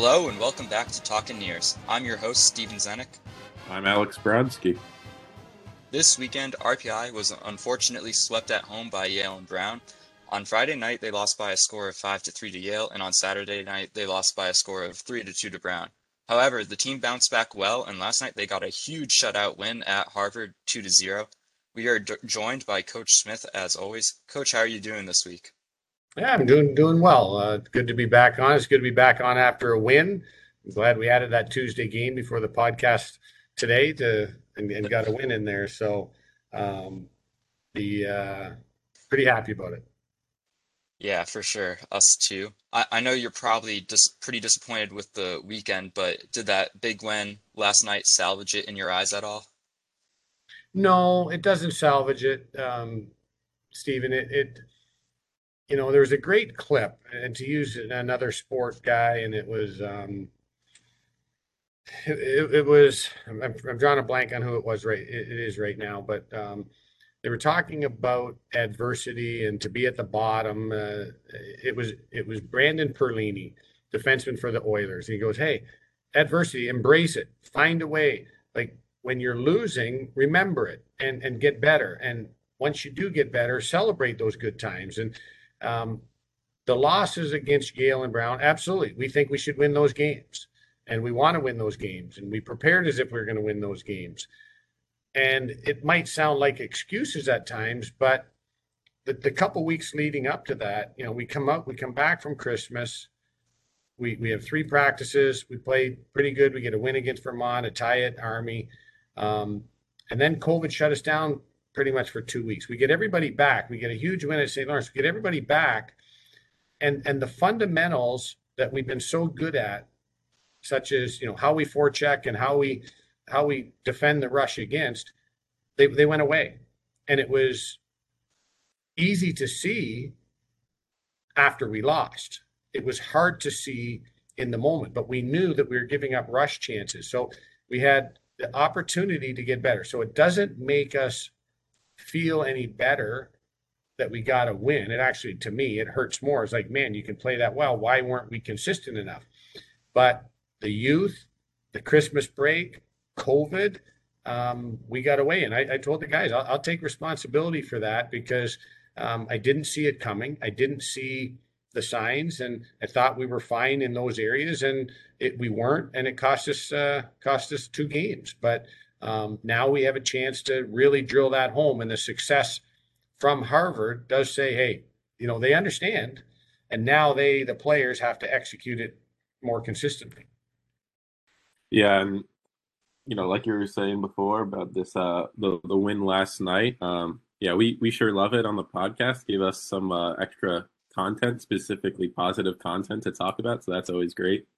Hello and welcome back to Talkin' Nears. I'm your host, Steven Zanuck. I'm Alex Brodsky. This weekend, RPI was unfortunately swept at home by Yale and Brown. On Friday night, they lost by a score of 5-3 to Yale, and on Saturday night, they lost by a score of 3-2 to Brown. However, the team bounced back well, and last night they got a huge shutout win at Harvard, 2-0. We are joined by Coach Smith, as always. Coach, how are you doing this week? Yeah, I'm doing well. Good to be back on. It's good to be back on after a win. I'm glad we added that Tuesday game before the podcast today and got a win in there. So pretty happy about it. Yeah, for sure. Us too. I know you're probably just pretty disappointed with the weekend, but did that big win last night salvage it in your eyes at all? No, it doesn't salvage it, Steven. You know, there was a great clip, and to use another sport guy, and it was, I'm drawing a blank on who it was. It is right now, but they were talking about adversity and to be at the bottom. It was Brandon Perlini, defenseman for the Oilers. He goes, "Hey, adversity, embrace it, find a way. Like when you're losing, remember it and get better. And once you do get better, celebrate those good times." And the losses against Yale and Brown, absolutely. We think we should win those games, and we want to win those games, and we prepared as if we were going to win those games. And it might sound like excuses at times, but the couple weeks leading up to that, you know, we come back from Christmas, we have three practices, we play pretty good, we get a win against Vermont, a tie at Army, and then COVID shut us down pretty much for 2 weeks. We get everybody back. We get a huge win at St. Lawrence. We get everybody back. And the fundamentals that we've been so good at, such as, you know, how we forecheck and how we defend the rush against, they went away. And it was easy to see after we lost. It was hard to see in the moment, but we knew that we were giving up rush chances. So we had the opportunity to get better. So it doesn't make us feel any better that we got a win. It actually, to me, it hurts more. It's like, man, you can play that well. Why weren't we consistent enough? But the youth, the Christmas break, COVID, we got away. And I told the guys, I'll take responsibility for that because I didn't see it coming. I didn't see the signs, and I thought we were fine in those areas, and we weren't. And it cost us two games. But now we have a chance to really drill that home, and the success from Harvard does say, hey, you know, they understand, and now the players have to execute it more consistently. Yeah, and you know, like you were saying before about this, the win last night. Yeah, we sure love it on the podcast. Gave us some extra content, specifically positive content to talk about, so that's always great.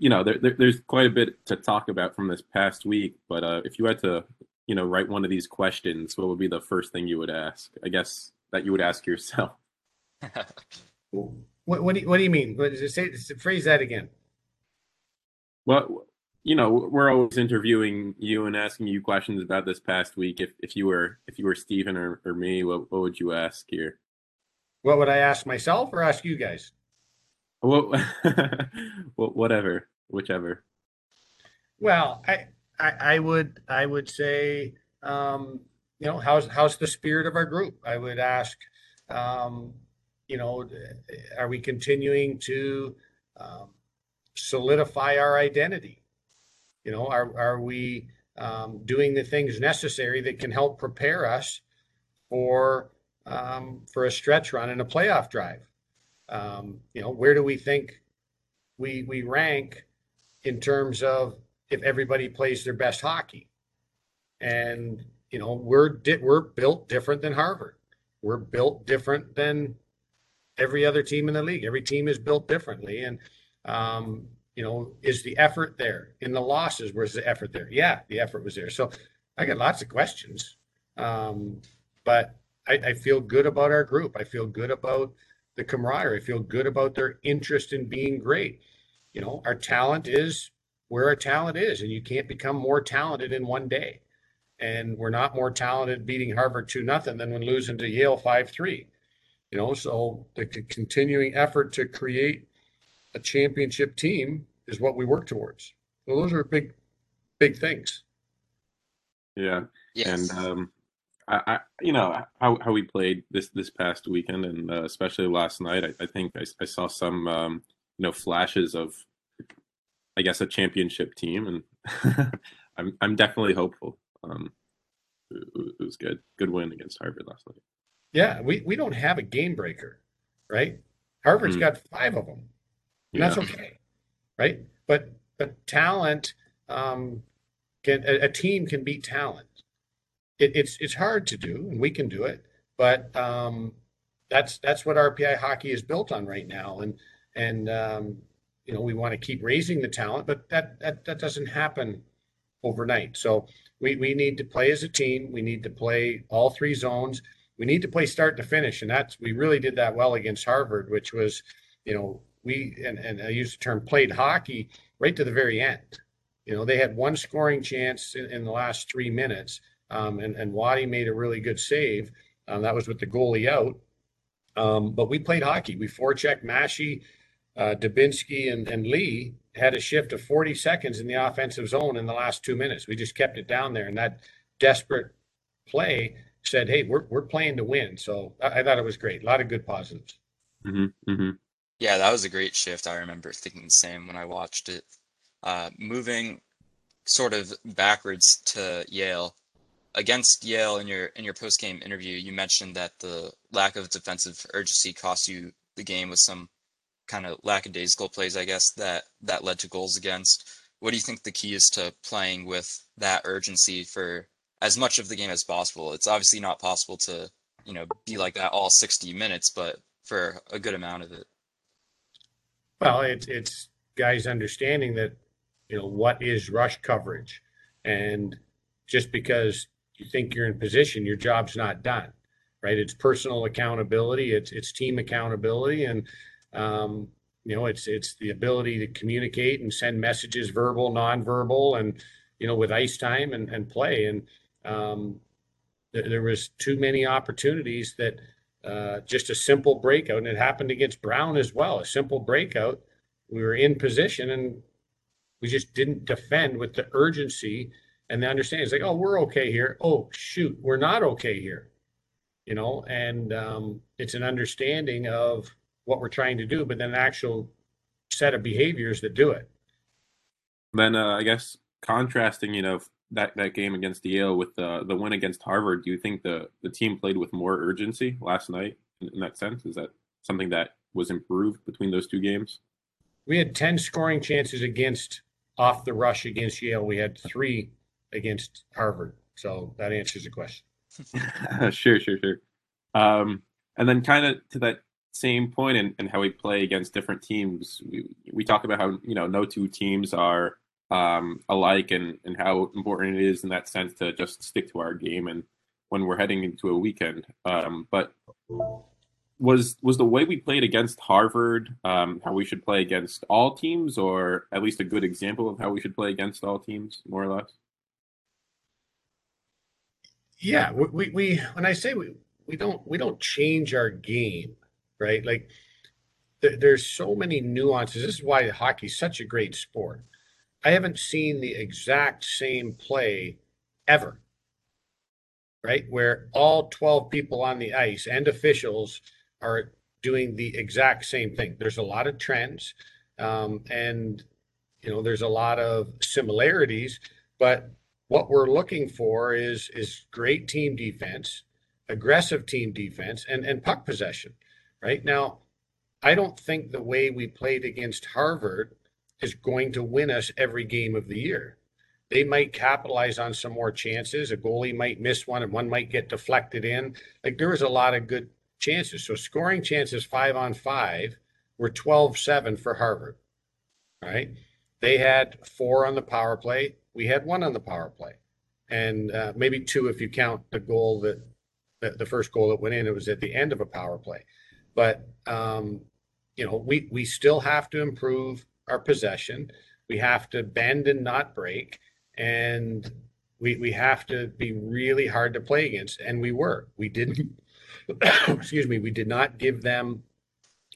You know, there's quite a bit to talk about from this past week, but if you had to, you know, write one of these questions, what would be the first thing you would ask? I guess that you would ask yourself. What do you mean? Phrase that again. Well, you know, we're always interviewing you and asking you questions about this past week. If you were Steven or me, what would you ask here? What would I ask myself or ask you guys? Well, whatever, whichever. Well, I would say, you know, how's the spirit of our group? I would ask, you know, are we continuing to solidify our identity? You know, are we doing the things necessary that can help prepare us for a stretch run and a playoff drive? You know, where do we think we rank in terms of if everybody plays their best hockey? And, you know, we're built different than Harvard. We're built different than every other team in the league. Every team is built differently. And, you know, is the effort there? In the losses, was the effort there? Yeah, the effort was there. So I got lots of questions, but I feel good about our group. I feel good about the camaraderie. I feel good about their interest in being great. You know, our talent is where our talent is, and you can't become more talented in one day. And we're not more talented beating Harvard 2-0 than when losing to Yale 5-3. You know, so the continuing effort to create a championship team is what we work towards. So those are big, big things. Yeah. Yes. And, I you know, how we played this past weekend, and especially last night, I think I saw some, you know, flashes of, I guess, a championship team, and I'm definitely hopeful. It was good win against Harvard last night. Yeah, we don't have a game breaker, right? Harvard's got 5 of them, and that's okay, right? But talent, a team can beat talent. It's hard to do, and we can do it, but that's what RPI hockey is built on right now, and you know, we want to keep raising the talent, but that doesn't happen overnight. So we need to play as a team. We need to play all 3 zones. We need to play start to finish, and we really did that well against Harvard, which was, you know, and I use the term played hockey right to the very end. You know, they had 1 scoring chance in the last 3 minutes. And Waddy made a really good save. That was with the goalie out. But we played hockey. We forechecked Mashi, Dubinsky, and Lee had a shift of 40 seconds in the offensive zone in the last 2 minutes. We just kept it down there. And that desperate play said, hey, we're playing to win. So I thought it was great. A lot of good positives. Mm-hmm. Mm-hmm. Yeah, that was a great shift. I remember thinking the same when I watched it. Moving sort of backwards to Yale. Against Yale, in your post-game interview, you mentioned that the lack of defensive urgency cost you the game with some kind of lackadaisical plays, I guess, that led to goals against. What do you think the key is to playing with that urgency for as much of the game as possible? It's obviously not possible to, you know, be like that all 60 minutes, but for a good amount of it. Well, it's guys understanding that, you know, what is rush coverage, and just because you think you're in position, your job's not done, right? It's personal accountability, it's team accountability, and you know, it's the ability to communicate and send messages, verbal, nonverbal, and, you know, with ice time and play. And there was too many opportunities that just a simple breakout, and it happened against Brown as well. A simple breakout, we were in position, and we just didn't defend with the urgency. And the understanding is like, oh, we're okay here. Oh, shoot, we're not okay here. You know, and it's an understanding of what we're trying to do, but then an actual set of behaviors that do it. Then I guess contrasting, you know, that game against Yale with the win against Harvard, do you think the team played with more urgency last night in that sense? Is that something that was improved between those 2 games? We had 10 scoring chances against off the rush against Yale. We had 3 against Harvard, so that answers the question. Sure. And then kind of to that same point, and how we play against different teams, we talk about how, you know, no 2 teams are alike, and how important it is in that sense to just stick to our game, and when we're heading into a weekend, but was the way we played against Harvard how we should play against all teams, or at least a good example of how we should play against all teams, more or less? Yeah, we when I say we don't change our game, right? Like there's so many nuances. This is why hockey is such a great sport. I haven't seen the exact same play ever, right? Where all 12 people on the ice and officials are doing the exact same thing. There's a lot of trends, and, you know, there's a lot of similarities, but what we're looking for is great team defense, aggressive team defense, and puck possession. Right now, I don't think the way we played against Harvard is going to win us every game of the year. They might capitalize on some more chances. A goalie might miss one, and one might get deflected in. Like, there was a lot of good chances. So scoring chances 5-on-5 were 12-7 for Harvard. Right? They had 4 on the power play. We had 1 on the power play, and maybe 2 if you count the goal the first goal that went in. It was at the end of a power play, but you know, we still have to improve our possession. We have to bend and not break, and we have to be really hard to play against. And we didn't. Excuse me. We did not give them,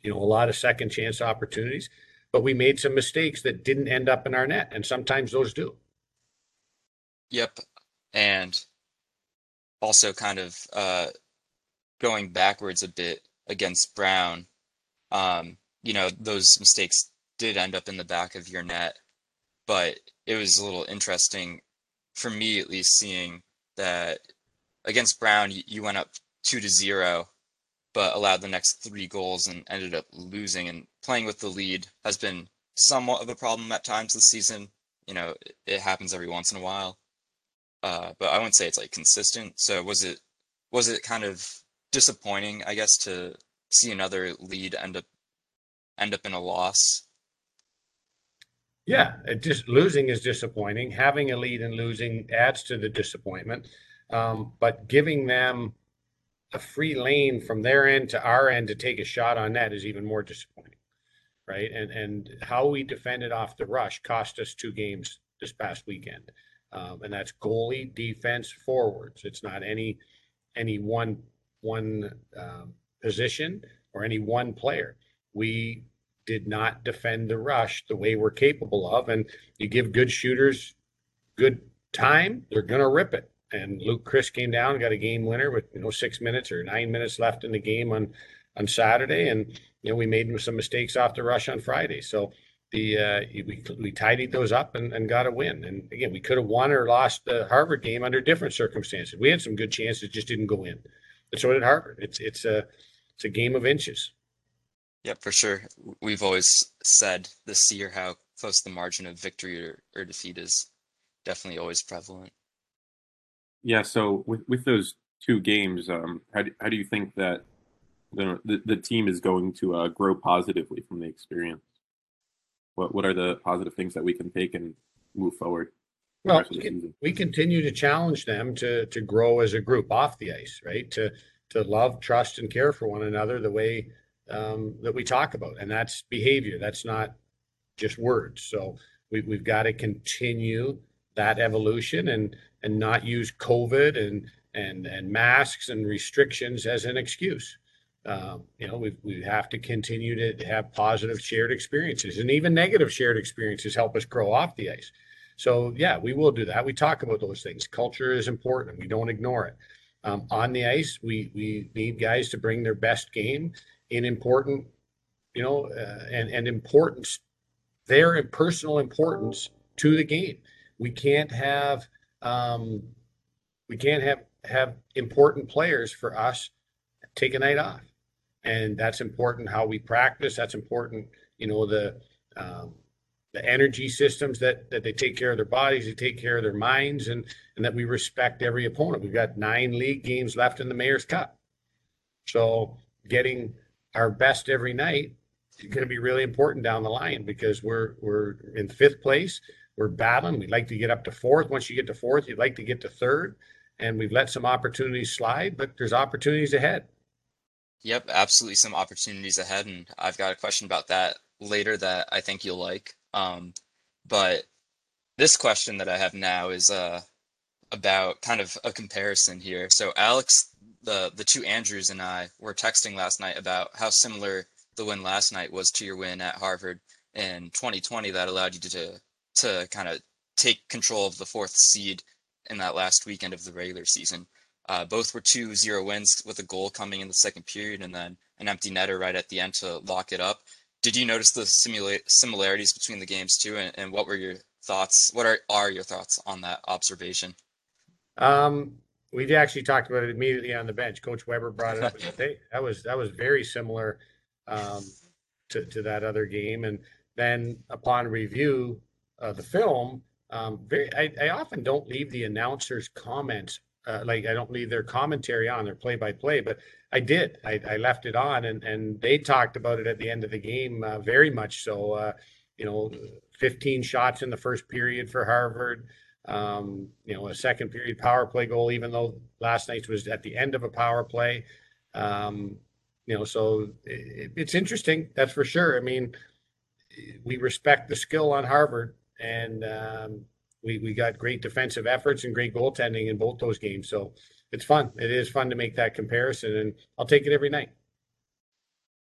you know, a lot of second chance opportunities. but we made some mistakes that didn't end up in our net, and sometimes those do. Yep. And also kind of going backwards a bit against Brown, you know, those mistakes did end up in the back of your net, but it was a little interesting for me, at least, seeing that against Brown, you went up 2-0, but allowed the next 3 goals and ended up losing. And playing with the lead has been somewhat of a problem at times this season. You know, it happens every once in a while, but I wouldn't say it's like consistent. So was it kind of disappointing, I guess, to see another lead end up in a loss? Yeah, just losing is disappointing. Having a lead and losing adds to the disappointment. But giving them a free lane from their end to our end to take a shot on net is even more disappointing, right? And how we defended off the rush cost us 2 games this past weekend. And that's goalie, defense, forwards. It's not any one position or any one player. We did not defend the rush the way we're capable of. And you give good shooters good time, they're going to rip it. And Luke Chris came down, got a game winner with 6 minutes or 9 minutes left in the game on Saturday, and we made some mistakes off the rush on Friday. So we tidied those up and got a win. And again, we could have won or lost the Harvard game under different circumstances. We had some good chances, just didn't go in. And so did Harvard. It's a game of inches. Yep, for sure. We've always said this year how close the margin of victory or defeat is definitely always prevalent. Yeah, so with those 2 games, how do you think that the team is going to grow positively from the experience? What are the positive things that we can take and move forward? Well, we continue to challenge them to grow as a group off the ice, right? To love, trust, and care for one another the way that we talk about, and that's behavior. That's not just words. So we've got to continue that evolution and not use COVID and masks and restrictions as an excuse. We have to continue to have positive shared experiences, and even negative shared experiences help us grow off the ice. So yeah, we will do that. We talk about those things. Culture is important. We don't ignore it. On the ice, we need guys to bring their best game in important, and importance, their personal importance to the game. We can't have have important players for us take a night off, and that's important how we practice. That's important, the energy systems that they take care of their bodies, they take care of their minds, and that we respect every opponent. We've got 9 league games left in the Mayor's Cup, so getting our best every night is going to be really important down the line, because we're in 5th place. We're battling. We'd like to get up to 4th. Once you get to 4th, you'd like to get to 3rd. And we've let some opportunities slide, but there's opportunities ahead. Yep, absolutely some opportunities ahead. And I've got a question about that later that I think you'll like. But this question that I have now is about kind of a comparison here. So Alex, the 2 Andrews and I were texting last night about how similar the win last night was to your win at Harvard in 2020 that allowed you to kind of take control of the 4th seed in that last weekend of the regular season. Both were 2-0 wins with a goal coming in the 2nd period and then an empty netter right at the end to lock it up. Did you notice the similarities between the games too? And what were your thoughts? What are your thoughts on that observation? We actually talked about it immediately on the bench. Coach Weber brought it up. That was very similar to that other game. And then upon review, the film, I often don't leave the announcers' comments, I don't leave their commentary on, their play-by-play, but I did. I left it on, and they talked about it at the end of the game very much so. 15 shots in the 1st period for Harvard, a 2nd period power play goal, even though last night's was at the end of a power play. So it's interesting, that's for sure. I mean, we respect the skill on Harvard. And we got great defensive efforts and great goaltending in both those games. So it's fun. It is fun to make that comparison, and I'll take it every night.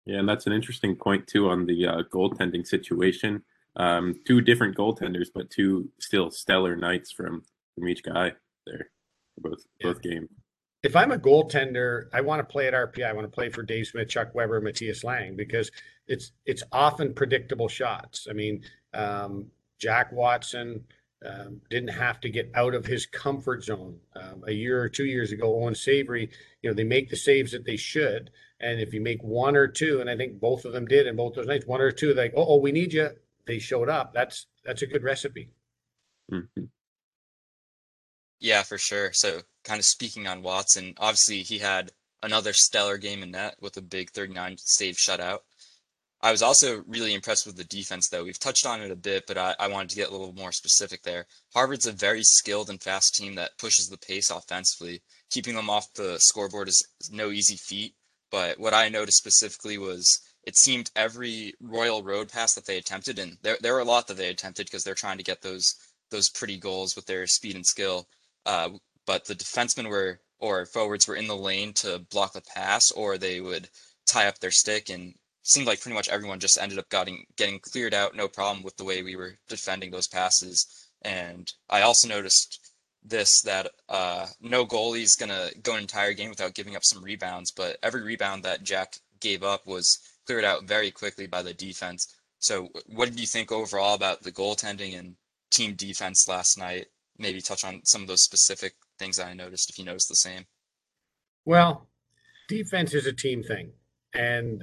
Yeah, and that's an interesting point too on the goaltending situation. Two different goaltenders, but two still stellar nights from each guy there for both games. If I'm a goaltender, I want to play at RPI. I want to play for Dave Smith, Chuck Weber, Matthias Lang, because it's often predictable shots. I mean, Jack Watson didn't have to get out of his comfort zone. A year or 2 years ago, Owen Savory, they make the saves that they should. And if you make one or two, and I think both of them did in both those nights, one or two, like, oh, we need you. They showed up. That's a good recipe. Mm-hmm. Yeah, for sure. So kind of speaking on Watson, obviously he had another stellar game in net with a big 39-save shutout. I was also really impressed with the defense, though. We've touched on it a bit, but I wanted to get a little more specific there. Harvard's a very skilled and fast team that pushes the pace offensively. Keeping them off the scoreboard is no easy feat. But what I noticed specifically was it seemed every Royal Road pass that they attempted, and there were a lot that they attempted because they're trying to get those pretty goals with their speed and skill. But the defensemen forwards were in the lane to block the pass, or they would tie up their stick, and it seemed like pretty much everyone just ended up getting cleared out, no problem, with the way we were defending those passes. And I also noticed that no goalie's gonna go an entire game without giving up some rebounds, but every rebound that Jack gave up was cleared out very quickly by the defense. So what did you think overall about the goaltending and team defense last night? Maybe touch on some of those specific things that I noticed, if you noticed the same. Well, defense is a team thing. And,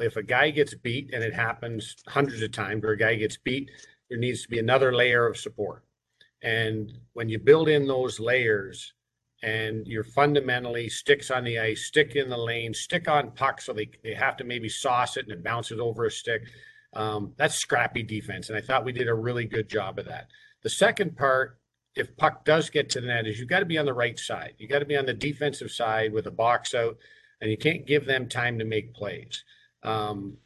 if a guy gets beat, and it happens hundreds of times where a guy gets beat, there needs to be another layer of support. And when you build in those layers and you're fundamentally sticks on the ice, stick in the lane, stick on puck, so they have to maybe sauce it and it bounces over a stick. That's scrappy defense. And I thought we did a really good job of that. The second part, if puck does get to the net, is you've got to be on the right side. You've got to be on the defensive side with a box out, and you can't give them time to make plays,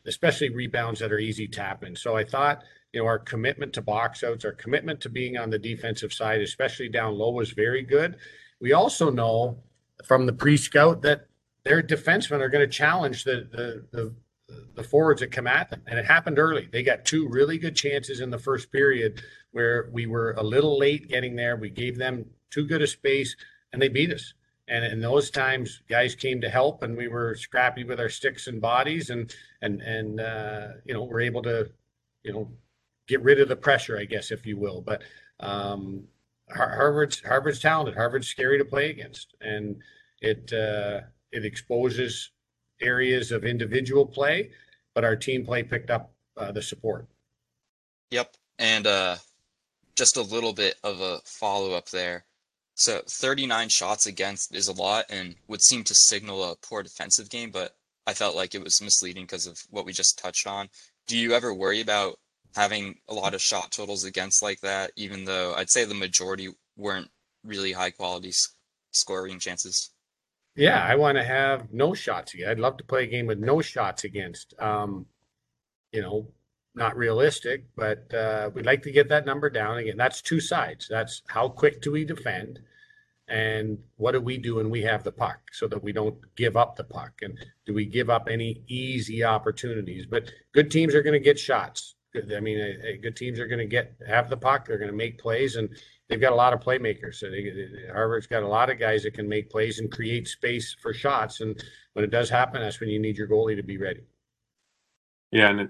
especially rebounds that are easy tap-in. So I thought, our commitment to box outs, our commitment to being on the defensive side, especially down low, was very good. We also know from the pre-scout that their defensemen are going to challenge the forwards that come at them. And it happened early. They got two really good chances in the first period where we were a little late getting there. We gave them too good a space and they beat us. And in those times, guys came to help and we were scrappy with our sticks and bodies and we're able to, get rid of the pressure, I guess, if you will. But Harvard's talented. Harvard's scary to play against. And it exposes areas of individual play, but our team play picked up the support. Yep. And just a little bit of a follow-up there. So 39 shots against is a lot and would seem to signal a poor defensive game, but I felt like it was misleading because of what we just touched on. Do you ever worry about having a lot of shot totals against like that, even though I'd say the majority weren't really high-quality scoring chances? Yeah, I want to have no shots against. I'd love to play a game with no shots against. Not realistic, but we'd like to get that number down again. That's two sides. That's how quick do we defend, and what do we do when we have the puck, so that we don't give up the puck, and do we give up any easy opportunities? But good teams are going to get shots. Good teams are going to have the puck. They're going to make plays, and they've got a lot of playmakers. So Harvard's got a lot of guys that can make plays and create space for shots. And when it does happen, that's when you need your goalie to be ready. Yeah, and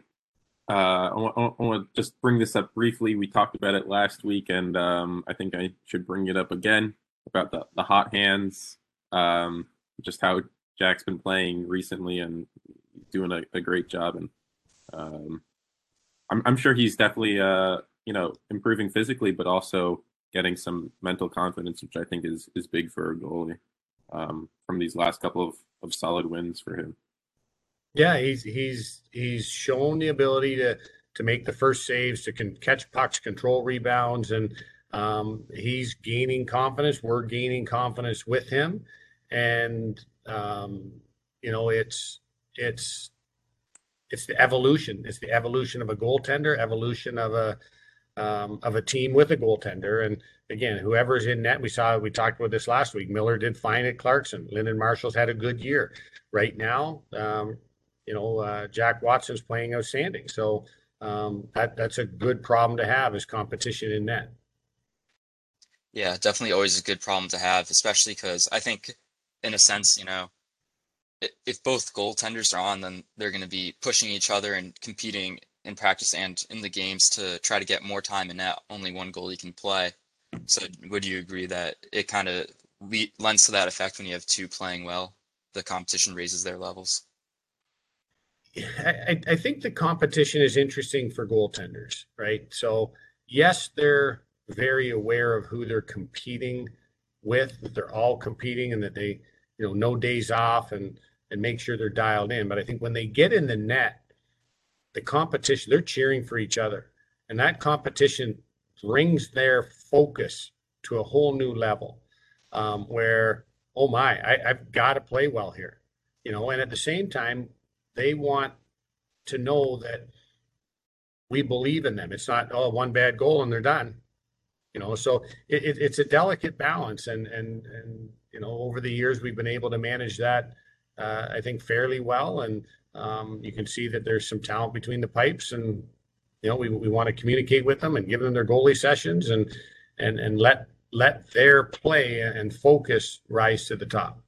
I want to just bring this up briefly. We talked about it last week, and I think I should bring it up again about the hot hands, just how Jack's been playing recently and doing a great job. And I'm sure he's definitely improving physically, but also getting some mental confidence, which I think is big for a goalie from these last couple of solid wins for him. Yeah, he's shown the ability to make the first saves, to catch pucks, control rebounds, and he's gaining confidence. We're gaining confidence with him, and it's the evolution. It's the evolution of a goaltender, evolution of a team with a goaltender. And again, whoever's in net, we talked about this last week. Miller did fine at Clarkson. Linden Marshall's had a good year right now. you know, Jack Watson's playing outstanding. So that's a good problem to have, is competition in net. Yeah, definitely always a good problem to have, especially because I think, in a sense, you know, if both goaltenders are on, then they're going to be pushing each other and competing in practice and in the games to try to get more time in net. Only one goalie can play. So would you agree that it kind of lends to that effect when you have two playing well? The competition raises their levels. I think the competition is interesting for goaltenders, right? So yes, they're very aware of who they're competing with, that they're all competing and that they, you know, no days off and make sure they're dialed in. But I think when they get in the net, the competition, they're cheering for each other. And that competition brings their focus to a whole new level where, oh my, I've got to play well here, you know, and at the same time, they want to know that we believe in them. It's not, oh, one bad goal and they're done, you know. So it's a delicate balance, and you know, over the years we've been able to manage that, I think, fairly well. And you can see that there's some talent between the pipes, and you know, we want to communicate with them and give them their goalie sessions and let their play and focus rise to the top.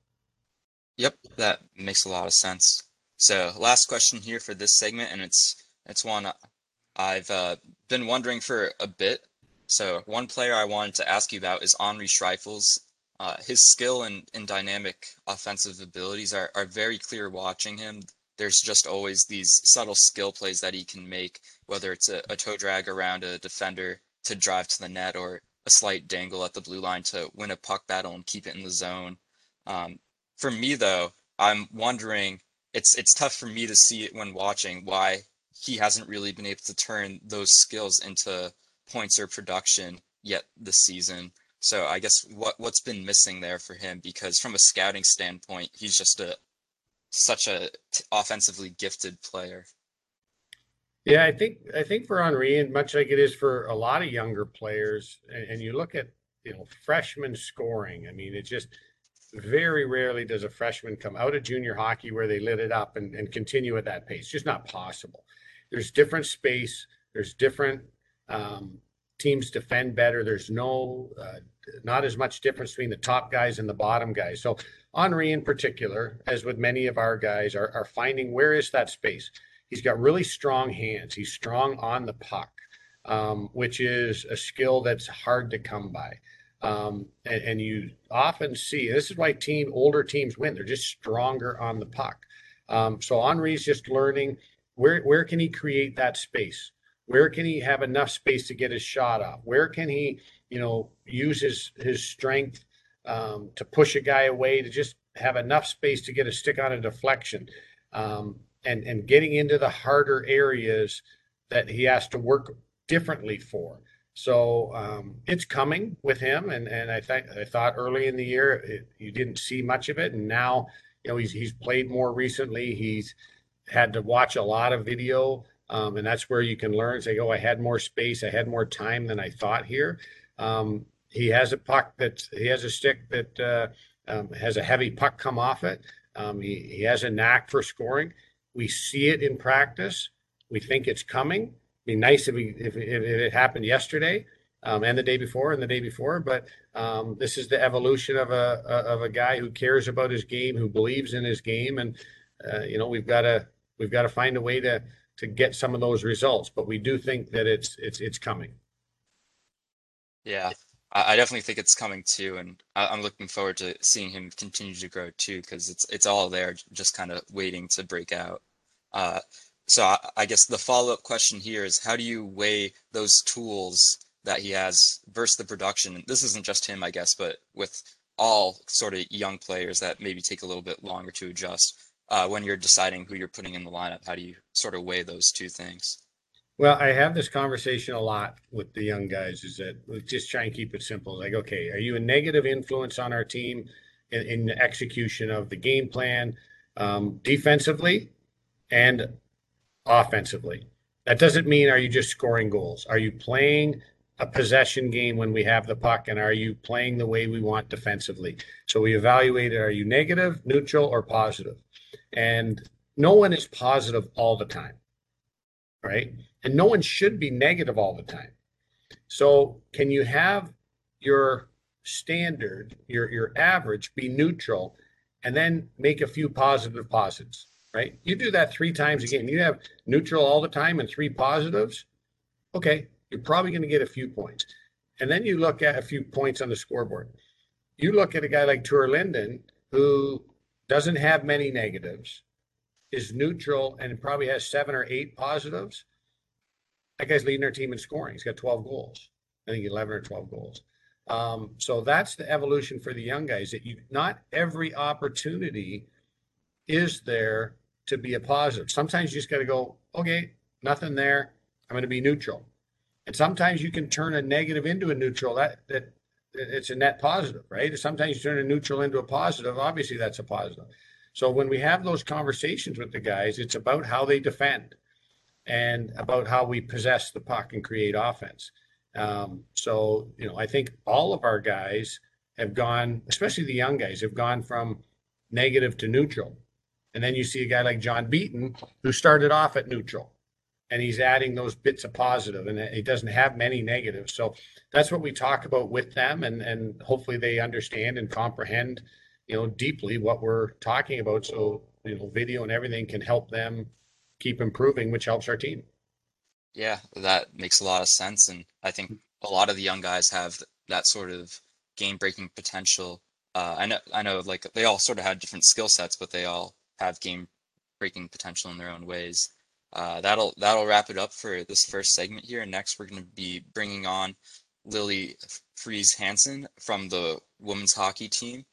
Yep, that makes a lot of sense. So last question here for this segment, and it's one I've been wondering for a bit. So one player I wanted to ask you about is Henri Schreifels. His skill and dynamic offensive abilities are very clear watching him. There's just always these subtle skill plays that he can make, whether it's a toe drag around a defender to drive to the net, or a slight dangle at the blue line to win a puck battle and keep it in the zone. For me, though, I'm wondering, it's tough for me to see it when watching why he hasn't really been able to turn those skills into points or production yet this season. So I guess what's been missing there for him, because from a scouting standpoint, he's just such a offensively gifted player. Yeah, I think for Henri, and much like it is for a lot of younger players, and you look at, you know, freshman scoring, I mean, it's just very rarely does a freshman come out of junior hockey where they lit it up and continue at that pace. It's just not possible. There's different space. There's different teams defend better. There's no not as much difference between the top guys and the bottom guys. So Henri in particular, as with many of our guys, are finding where is that space. He's got really strong hands. He's strong on the puck, which is a skill that's hard to come by. And you often see, this is why older teams win. They're just stronger on the puck. So Henri's just learning where can he create that space? Where can he have enough space to get his shot off? Where can he, you know, use his strength to push a guy away, to just have enough space to get a stick on a deflection, and getting into the harder areas that he has to work differently for. So it's coming with him, and I thought early in the year you didn't see much of it, and now, you know, he's played more recently. He's had to watch a lot of video, and that's where you can learn. Say, oh, I had more space, I had more time than I thought here. He has a puck he has a stick that has a heavy puck come off it. He has a knack for scoring. We see it in practice. We think it's coming. Be nice if it happened yesterday and the day before but this is the evolution of a guy who cares about his game, who believes in his game, and you know, we've got to find a way to get some of those results, but we do think that it's coming. Yeah, I definitely think it's coming too, and I'm looking forward to seeing him continue to grow too, because it's all there, just kind of waiting to break out. So I guess the follow-up question here is, how do you weigh those tools that he has versus the production? And this isn't just him, I guess, but with all sort of young players that maybe take a little bit longer to adjust when you're deciding who you're putting in the lineup. How do you sort of weigh those two things? Well, I have this conversation a lot with the young guys, is that we just try and keep it simple. Like, okay, are you a negative influence on our team in the execution of the game plan, defensively and offensively? That doesn't mean are you just scoring goals. Are you playing a possession game when we have the puck, and are you playing the way we want defensively? So we evaluated, are you negative, neutral, or positive? And no one is positive all the time, right? And no one should be negative all the time. So can you have your standard, your average be neutral, and then make a few positive positives, right? You do that three times a game. You have neutral all the time and three positives. Okay, you're probably going to get a few points. And then you look at a few points on the scoreboard. You look at a guy like Tour Linden, who doesn't have many negatives, is neutral, and probably has 7 or 8 positives. That guy's leading their team in scoring. He's got 12 goals. I think 11 or 12 goals. So that's the evolution for the young guys, that you, not every opportunity is there to be a positive. Sometimes you just got to go, okay, nothing there. I'm going to be neutral. And sometimes you can turn a negative into a neutral. That it's a net positive, right? Sometimes you turn a neutral into a positive. Obviously, that's a positive. So when we have those conversations with the guys, it's about how they defend and about how we possess the puck and create offense. So, you know, I think all of our guys have gone, especially the young guys, have gone from negative to neutral. And then you see a guy like John Beaton, who started off at neutral, and he's adding those bits of positive, and he doesn't have many negatives. So that's what we talk about with them, and hopefully they understand and comprehend, you know, deeply what we're talking about. So, you know, video and everything can help them keep improving, which helps our team. Yeah, that makes a lot of sense. And I think a lot of the young guys have that sort of game-breaking potential. I know, like, they all sort of had different skill sets, but they all have game-breaking potential in their own ways. That'll wrap it up for this first segment here. And next, we're going to be bringing on Lily Fries-Hansen from the women's hockey team.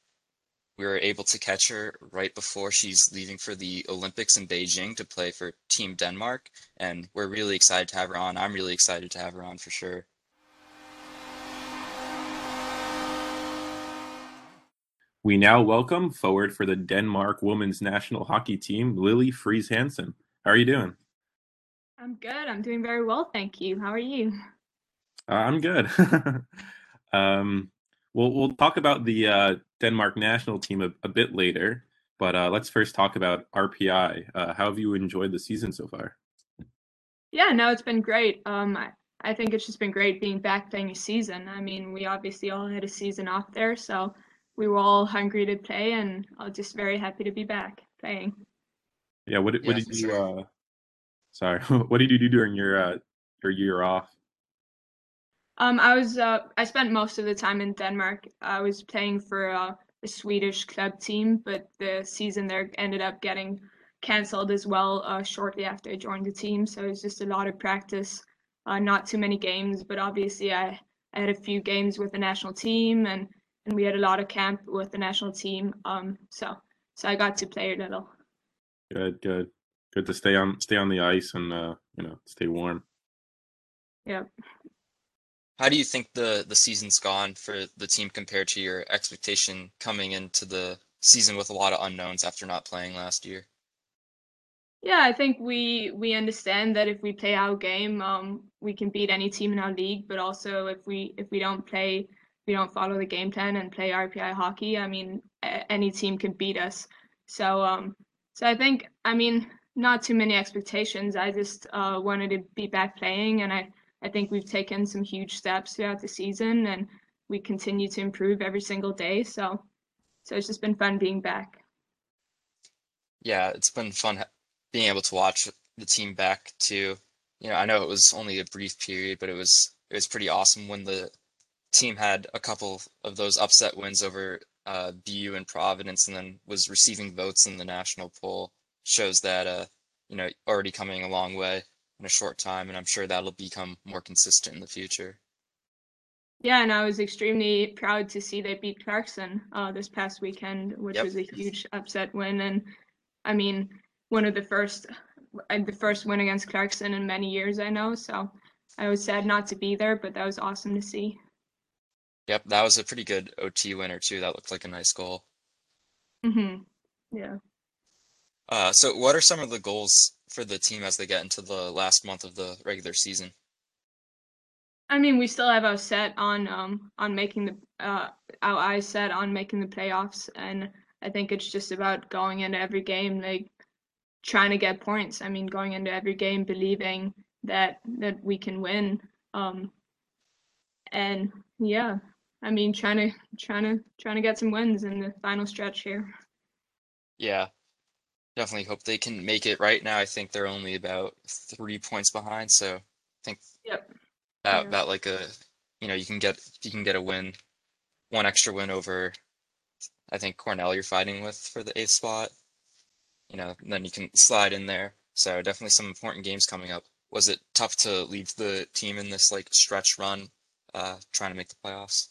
We were able to catch her right before she's leaving for the Olympics in Beijing to play for Team Denmark, and we're really excited to have her on. I'm really excited to have her on for sure. We now welcome forward for the Denmark women's national hockey team, Lily Fries-Hansen. How are you doing? I'm good. I'm doing very well, thank you. How are you? I'm good. We'll talk about the Denmark national team a bit later, but let's first talk about RPI. How have you enjoyed the season so far? Yeah, no, it's been great. I think it's just been great being back playing a season. I mean, we obviously all had a season off there, so we were all hungry to play, and I'm just very happy to be back playing. Yeah, what did you do during your year off? I spent most of the time in Denmark. I was playing for a Swedish club team, but the season there ended up getting canceled as well shortly after I joined the team. So it was just a lot of practice, not too many games, but obviously I had a few games with the national team, and we had a lot of camp with the national team. So I got to play a little. Good to stay on the ice and stay warm. Yeah. How do you think the season's gone for the team compared to your expectation coming into the season with a lot of unknowns after not playing last year? Yeah, I think we understand that if we play our game, we can beat any team in our league. But also, if we don't play, we don't follow the game plan and play RPI hockey, I mean, any team can beat us. So I think, I mean, not too many expectations. I just wanted to be back playing, and I think we've taken some huge steps throughout the season, and we continue to improve every single day. So it's just been fun being back. Yeah, it's been fun being able to watch the team back too. You know, I know it was only a brief period, but it was pretty awesome when the team had a couple of those upset wins over BU and Providence, and then was receiving votes in the national poll. Shows that already coming a long way in a short time, and I'm sure that'll become more consistent in the future. Yeah, and I was extremely proud to see they beat Clarkson this past weekend, which was a huge upset win, and I mean, one of the first win against Clarkson in many years, I know, so I was sad not to be there, but that was awesome to see. Yep, that was a pretty good OT winner too. That looked like a nice goal. Mm-hmm, yeah. So what are some of the goals for the team as they get into the last month of the regular season? I mean, we still have our set on making our eyes set on making the playoffs, and I think it's just about going into every game like trying to get points. I mean, going into every game believing that we can win. And yeah, I mean, trying to get some wins in the final stretch here. Yeah, definitely hope they can make it. Right now, I think they're only about 3 points behind, so I think about like a, you know, you can get a win, one extra win over, I think, Cornell you're fighting with for the 8th spot, you know, and then you can slide in there. So definitely some important games coming up. Was it tough to lead the team in this like stretch run, trying to make the playoffs?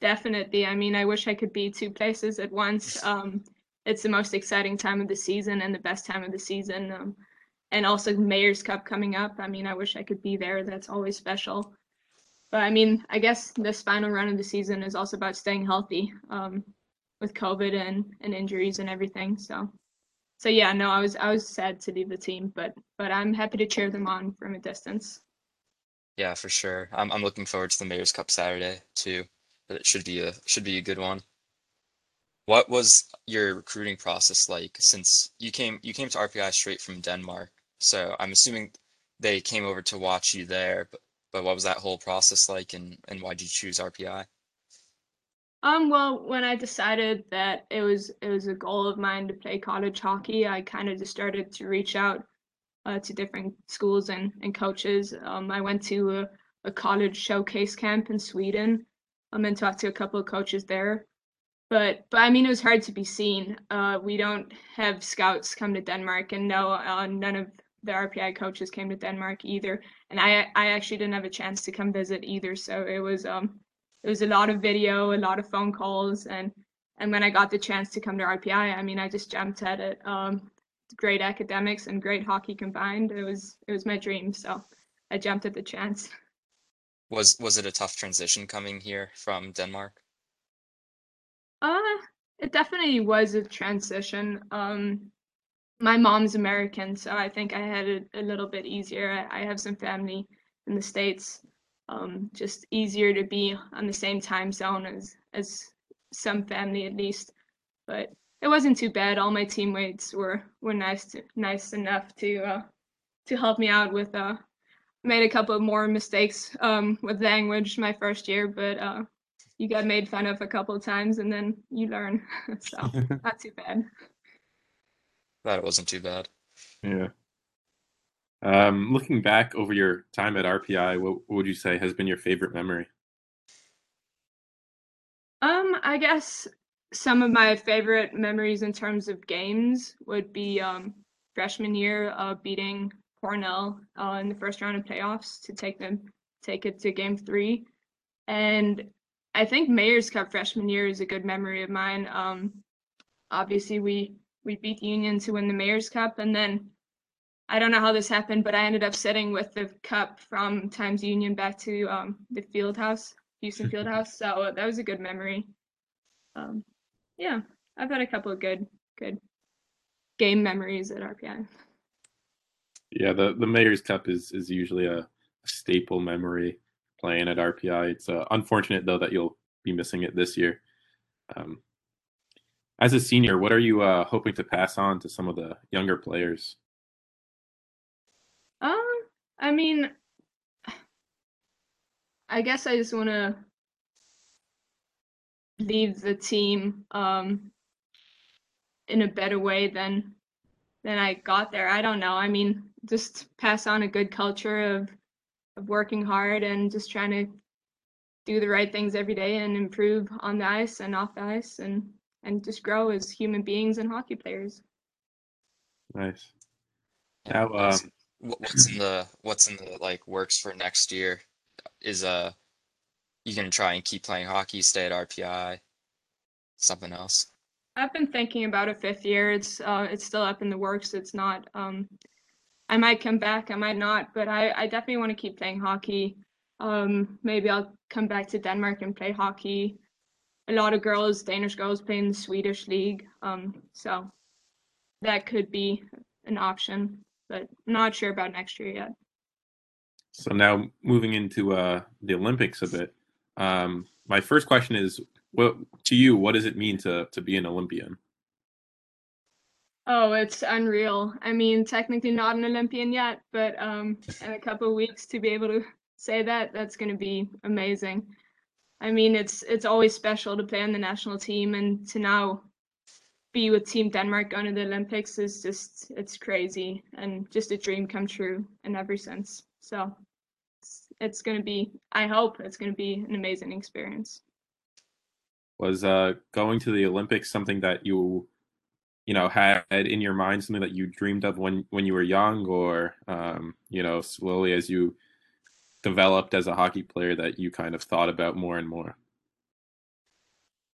Definitely. I mean, I wish I could be two places at once. It's the most exciting time of the season and the best time of the season. And also Mayor's Cup coming up. I mean, I wish I could be there. That's always special. But I mean, I guess this final run of the season is also about staying healthy, with COVID and injuries and everything. So yeah, no, I was sad to leave the team, but I'm happy to cheer them on from a distance. Yeah, for sure. I'm looking forward to the Mayor's Cup Saturday too. But it should be a good one. What was your recruiting process like, since you came to RPI straight from Denmark? So I'm assuming they came over to watch you there, but what was that whole process like, and why did you choose RPI? Well, when I decided that it was a goal of mine to play college hockey, I kind of just started to reach out to different schools and coaches. I went to a college showcase camp in Sweden, and talked to a couple of coaches there. But I mean, it was hard to be seen. We don't have scouts come to Denmark, and no, none of the RPI coaches came to Denmark either. And I actually didn't have a chance to come visit either. So it was a lot of video, a lot of phone calls, and when I got the chance to come to RPI, I mean, I just jumped at it. Great academics and great hockey combined. It was my dream, so I jumped at the chance. Was it a tough transition coming here from Denmark? It definitely was a transition. My mom's American, so I think I had it a little bit easier. I have some family in the States. Just easier to be on the same time zone as some family, at least. But it wasn't too bad. All my teammates were nice enough to help me out with. Made a couple more mistakes with language my first year, but you got made fun of a couple of times and then you learn. So not too bad. That it wasn't too bad. Yeah. Looking back over your time at RPI, what would you say has been your favorite memory? I guess some of my favorite memories in terms of games would be freshman year beating Cornell in the first round of playoffs to take it to game 3. And I think Mayor's Cup freshman year is a good memory of mine. Obviously, we beat Union to win the Mayor's Cup, and then I don't know how this happened, but I ended up sitting with the cup from Times Union back to the Fieldhouse, Houston Fieldhouse. So that was a good memory. Yeah, I've had a couple of good game memories at RPI. Yeah, the Mayor's Cup is usually a staple memory. Playing at RPI. It's unfortunate, though, that you'll be missing it this year. As a senior, what are you hoping to pass on to some of the younger players? I mean, I guess I just want to leave the team in a better way than I got there. I don't know. I mean, just pass on a good culture of working hard and just trying to do the right things every day and improve on the ice and off the ice and just grow as human beings and hockey players. Nice. Now, what's in the like works for next year? Is you gonna try and keep playing hockey, stay at RPI, something else? I've been thinking about a 5th year. It's still up in the works. It's not I might come back, I might not, but I definitely want to keep playing hockey. Maybe I'll come back to Denmark and play hockey. A lot of Danish girls play in the Swedish league. So that could be an option, but not sure about next year yet. So now moving into the Olympics a bit. My first question is, what to you, what does it mean to be an Olympian? Oh, it's unreal. I mean, technically not an Olympian yet, but in a couple of weeks to be able to say that, that's going to be amazing. I mean, it's always special to play on the national team, and to now be with Team Denmark going to the Olympics is just, it's crazy, and just a dream come true in every sense. So it's going to be, I hope it's going to be an amazing experience. Was going to the Olympics something that you know, had in your mind, something that you dreamed of when you were young, or, you know, slowly as you developed as a hockey player that you kind of thought about more and more?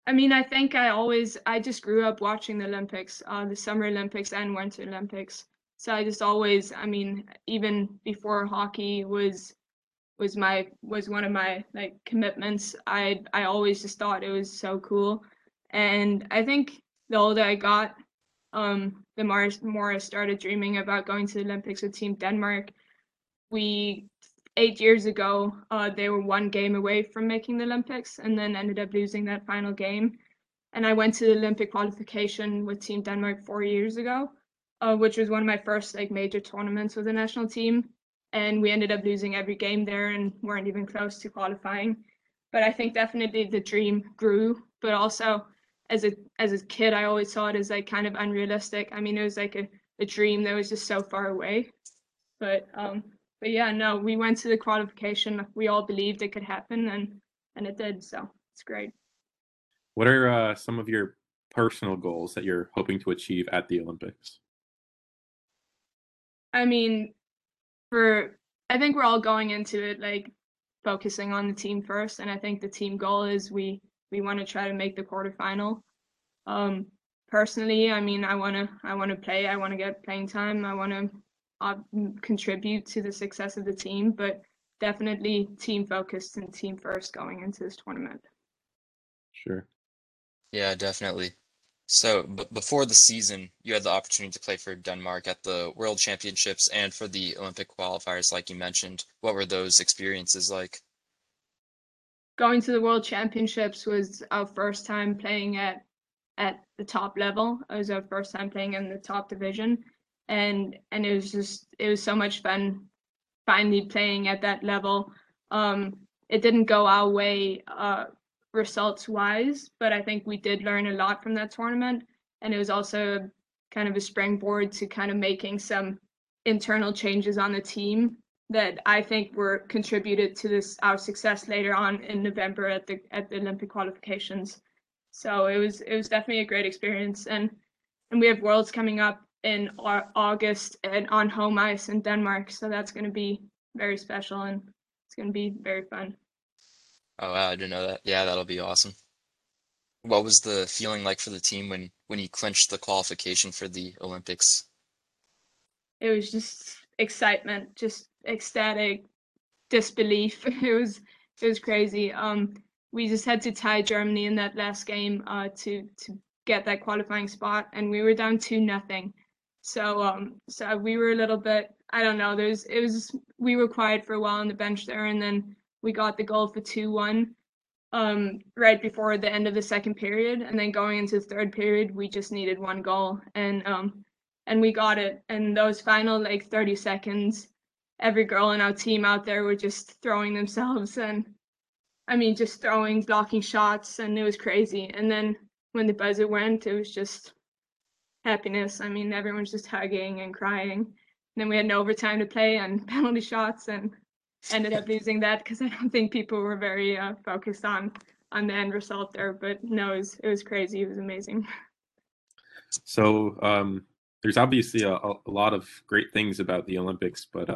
I mean, I think I just grew up watching the Olympics, the Summer Olympics and Winter Olympics. So I just always, I mean, even before hockey was one of my like commitments, I always just thought it was so cool. And I think the older I got, the more I started dreaming about going to the Olympics with Team Denmark. 8 years ago, they were one game away from making the Olympics, and then ended up losing that final game. And I went to the Olympic qualification with Team Denmark 4 years ago, which was one of my first like major tournaments with the national team. And we ended up losing every game there and weren't even close to qualifying. But I think definitely the dream grew, but also as a kid, I always saw it as like kind of unrealistic. I mean, it was like a dream that was just so far away, but yeah, no, we went to the qualification. We all believed it could happen, and it did. So it's great. What are some of your personal goals that you're hoping to achieve at the Olympics? I mean, I think we're all going into it like focusing on the team first, and I think the team goal is we want to try to make the quarterfinal. Personally, I mean, I want to play. I want to get playing time. I want to contribute to the success of the team, but definitely team focused and team first going into this tournament. Sure. Yeah, definitely. So before the season, you had the opportunity to play for Denmark at the World Championships and for the Olympic qualifiers, like you mentioned. What were those experiences like? Going to the World Championships was our first time playing at the top level. It was our first time playing in the top division. And it was so much fun finally playing at that level. It didn't go our way results wise, but I think we did learn a lot from that tournament. And it was also kind of a springboard to kind of making some internal changes on the team that I think were contributed to our success later on in November at the Olympic qualifications. So it was definitely a great experience. And we have Worlds coming up in August and on home ice in Denmark. So that's going to be very special, and it's going to be very fun. Oh, wow, I didn't know that. Yeah, that'll be awesome. What was the feeling like for the team when you clinched the qualification for the Olympics? It was just excitement, just ecstatic disbelief. It was crazy. We just had to tie Germany in that last game to get that qualifying spot, and we were down 2-0. So we were a little bit, I don't know, we were quiet for a while on the bench there, and then we got the goal for 2-1 right before the end of the second period, and then going into the third period we just needed one goal, and we got it. And those final like 30 seconds, every girl in our team out there were just throwing themselves, and I mean just throwing, blocking shots, and it was crazy. And then when the buzzer went, it was just happiness. I mean, everyone's just hugging and crying. And then we had no overtime to play and penalty shots, and ended up losing that because I don't think people were very focused on the end result there. But no, it was crazy. It was amazing. So there's obviously a lot of great things about the Olympics, but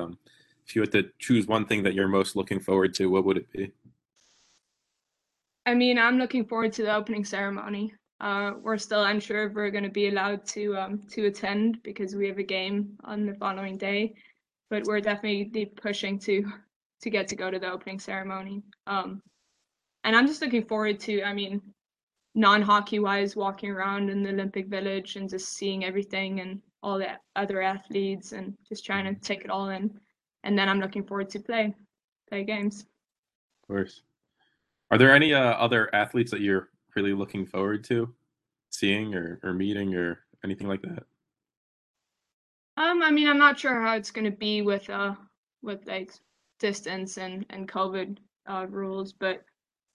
if you had to choose one thing that you're most looking forward to, what would it be? I mean, I'm looking forward to the opening ceremony. We're still unsure if we're going to be allowed to attend because we have a game on the following day, but we're definitely pushing to get to go to the opening ceremony. And I'm just looking forward to, I mean, non-hockey wise, walking around in the Olympic Village and just seeing everything and all the other athletes and just trying to take it all in. And then I'm looking forward to play games. Of course. Are there any other athletes that you're really looking forward to seeing or meeting or anything like that? I mean, I'm not sure how it's going to be with like distance and COVID rules, but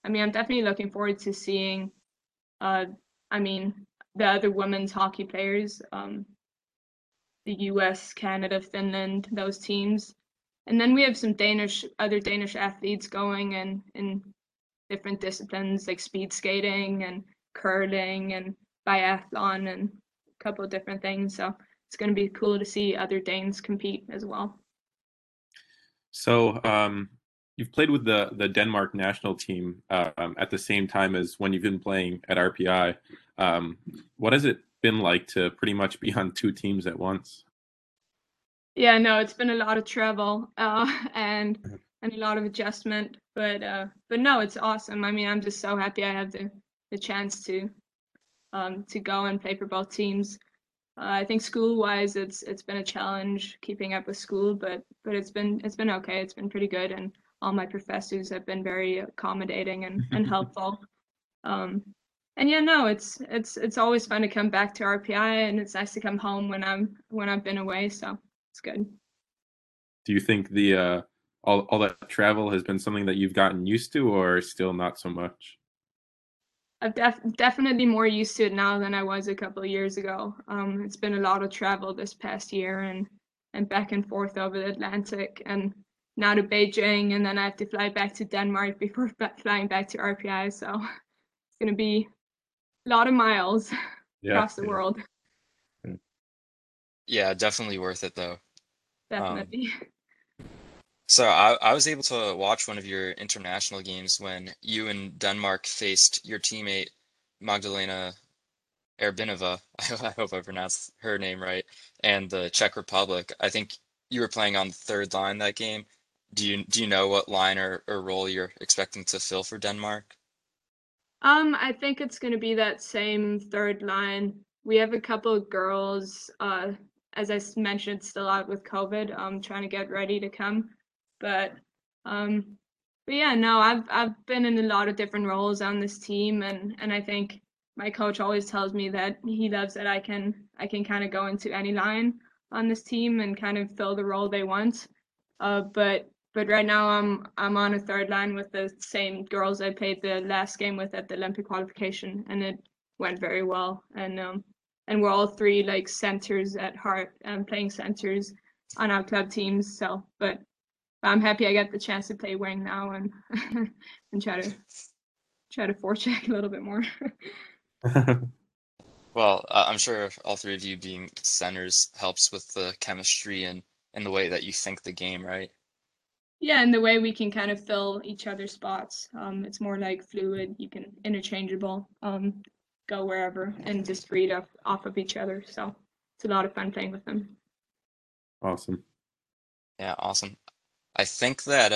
I mean, I'm definitely looking forward to seeing, I mean, the other women's hockey players, the U.S., Canada, Finland, those teams, and then we have some other Danish athletes going in different disciplines like speed skating and curling and biathlon and a couple of different things. So it's going to be cool to see other Danes compete as well. So you've played with the Denmark national team at the same time as when you've been playing at RPI. What has it been like to pretty much be on two teams at once? Yeah, no, it's been a lot of travel and a lot of adjustment, but no, it's awesome. I mean, I'm just so happy I have the chance to go and play for both teams. I think school-wise, it's been a challenge keeping up with school, but it's been okay. It's been pretty good, and all my professors have been very accommodating and helpful. And yeah, no, it's always fun to come back to RPI, and it's nice to come home when I've been away. So it's good. Do you think the all that travel has been something that you've gotten used to, or still not so much? I'm definitely more used to it now than I was a couple of years ago. It's been a lot of travel this past year and back and forth over the Atlantic and now to Beijing, and then I have to fly back to Denmark before flying back to RPI. So it's going to be a lot of miles across the world. Yeah, definitely worth it though. Definitely. So I was able to watch one of your international games when you and Denmark faced your teammate Magdalena Erbinova. I hope I pronounced her name right. And the Czech Republic. I think you were playing on the third line that game. Do you know what line or role you're expecting to fill for Denmark? I think it's going to be that same third line. We have a couple of girls, as I mentioned, still out with COVID. Trying to get ready to come. But yeah, no, I've been in a lot of different roles on this team, and I think my coach always tells me that he loves that I can kind of go into any line on this team and kind of fill the role they want. But right now I'm on a third line with the same girls I played the last game with at the Olympic qualification, and it went very well. And we're all three like centers at heart and playing centers on our club teams. So, but I'm happy I got the chance to play wing now and try to forecheck a little bit more. Well, I'm sure all three of you being centers helps with the chemistry and the way that you think the game, right? Yeah, and the way we can kind of fill each other's spots. It's more like fluid. You can interchangeable, go wherever and just read off of each other. So it's a lot of fun playing with them. Awesome. Yeah, awesome. I think that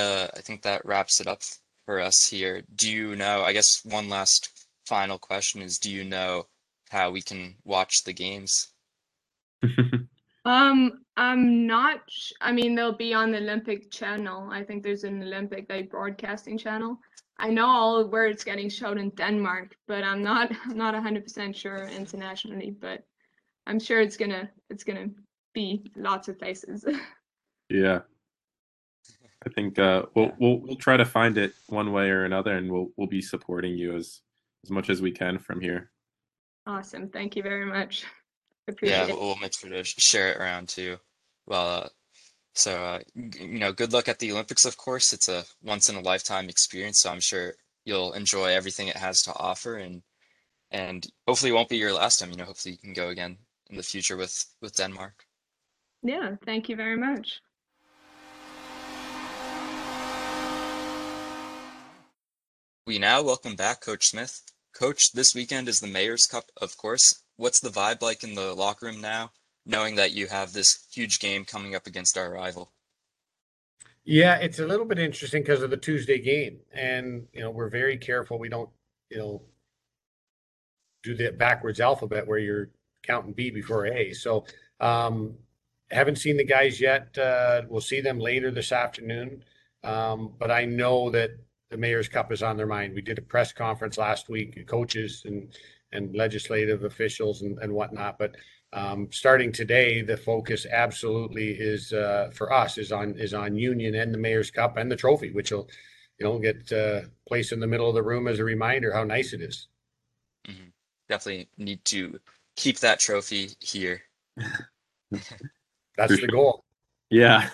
wraps it up for us here. Do you know, I guess one last final question is, do you know how we can watch the games? I'm not, I mean, they'll be on the Olympic channel. I think there's an Olympic like broadcasting channel. I know all where it's getting shown in Denmark, but I'm not 100% sure internationally, but I'm sure it's going to be lots of places. Yeah. I think we'll try to find it one way or another, and we'll be supporting you as much as we can from here. Awesome, thank you very much. Appreciate it. We'll make sure to share it around too. Well, good luck at the Olympics. Of course, it's a once in a lifetime experience, so I'm sure you'll enjoy everything it has to offer, and hopefully it won't be your last time. You know, hopefully you can go again in the future with Denmark. Yeah, thank you very much. We now welcome back Coach Smith. Coach, this weekend is the Mayor's Cup, of course. What's the vibe like in the locker room now, knowing that you have this huge game coming up against our rival? Yeah, it's a little bit interesting because of the Tuesday game. And, you know, we're very careful. We don't, you know, do the backwards alphabet where you're counting B before A. So haven't seen the guys yet. We'll see them later this afternoon. But I know that the Mayor's Cup is on their mind. We did a press conference last week, coaches and legislative officials and whatnot, but Starting today, the focus absolutely is for us is on Union and the Mayor's Cup and the trophy, which will, get placed in the middle of the room as a reminder how nice it is. Mm-hmm. Definitely need to keep that trophy here. That's the goal. Yeah.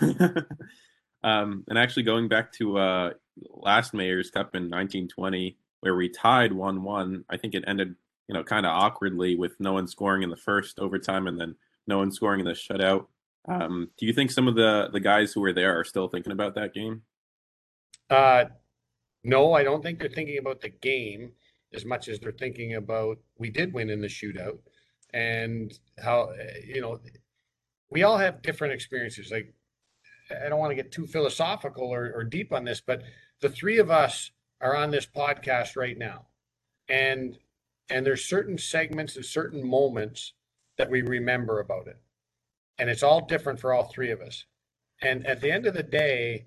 And actually going back to last Mayor's Cup in 1920, where we tied 1-1, I think it ended, kind of awkwardly with no one scoring in the first overtime and then no one scoring in the shutout. Do you think some of the guys who were there are still thinking about that game? No, I don't think they're thinking about the game as much as they're thinking about we did win in the shootout and how, we all have different experiences. Like, I don't want to get too philosophical or deep on this, but the three of us are on this podcast right now. And there's certain segments and certain moments that we remember about it. And it's all different for all three of us. And at the end of the day,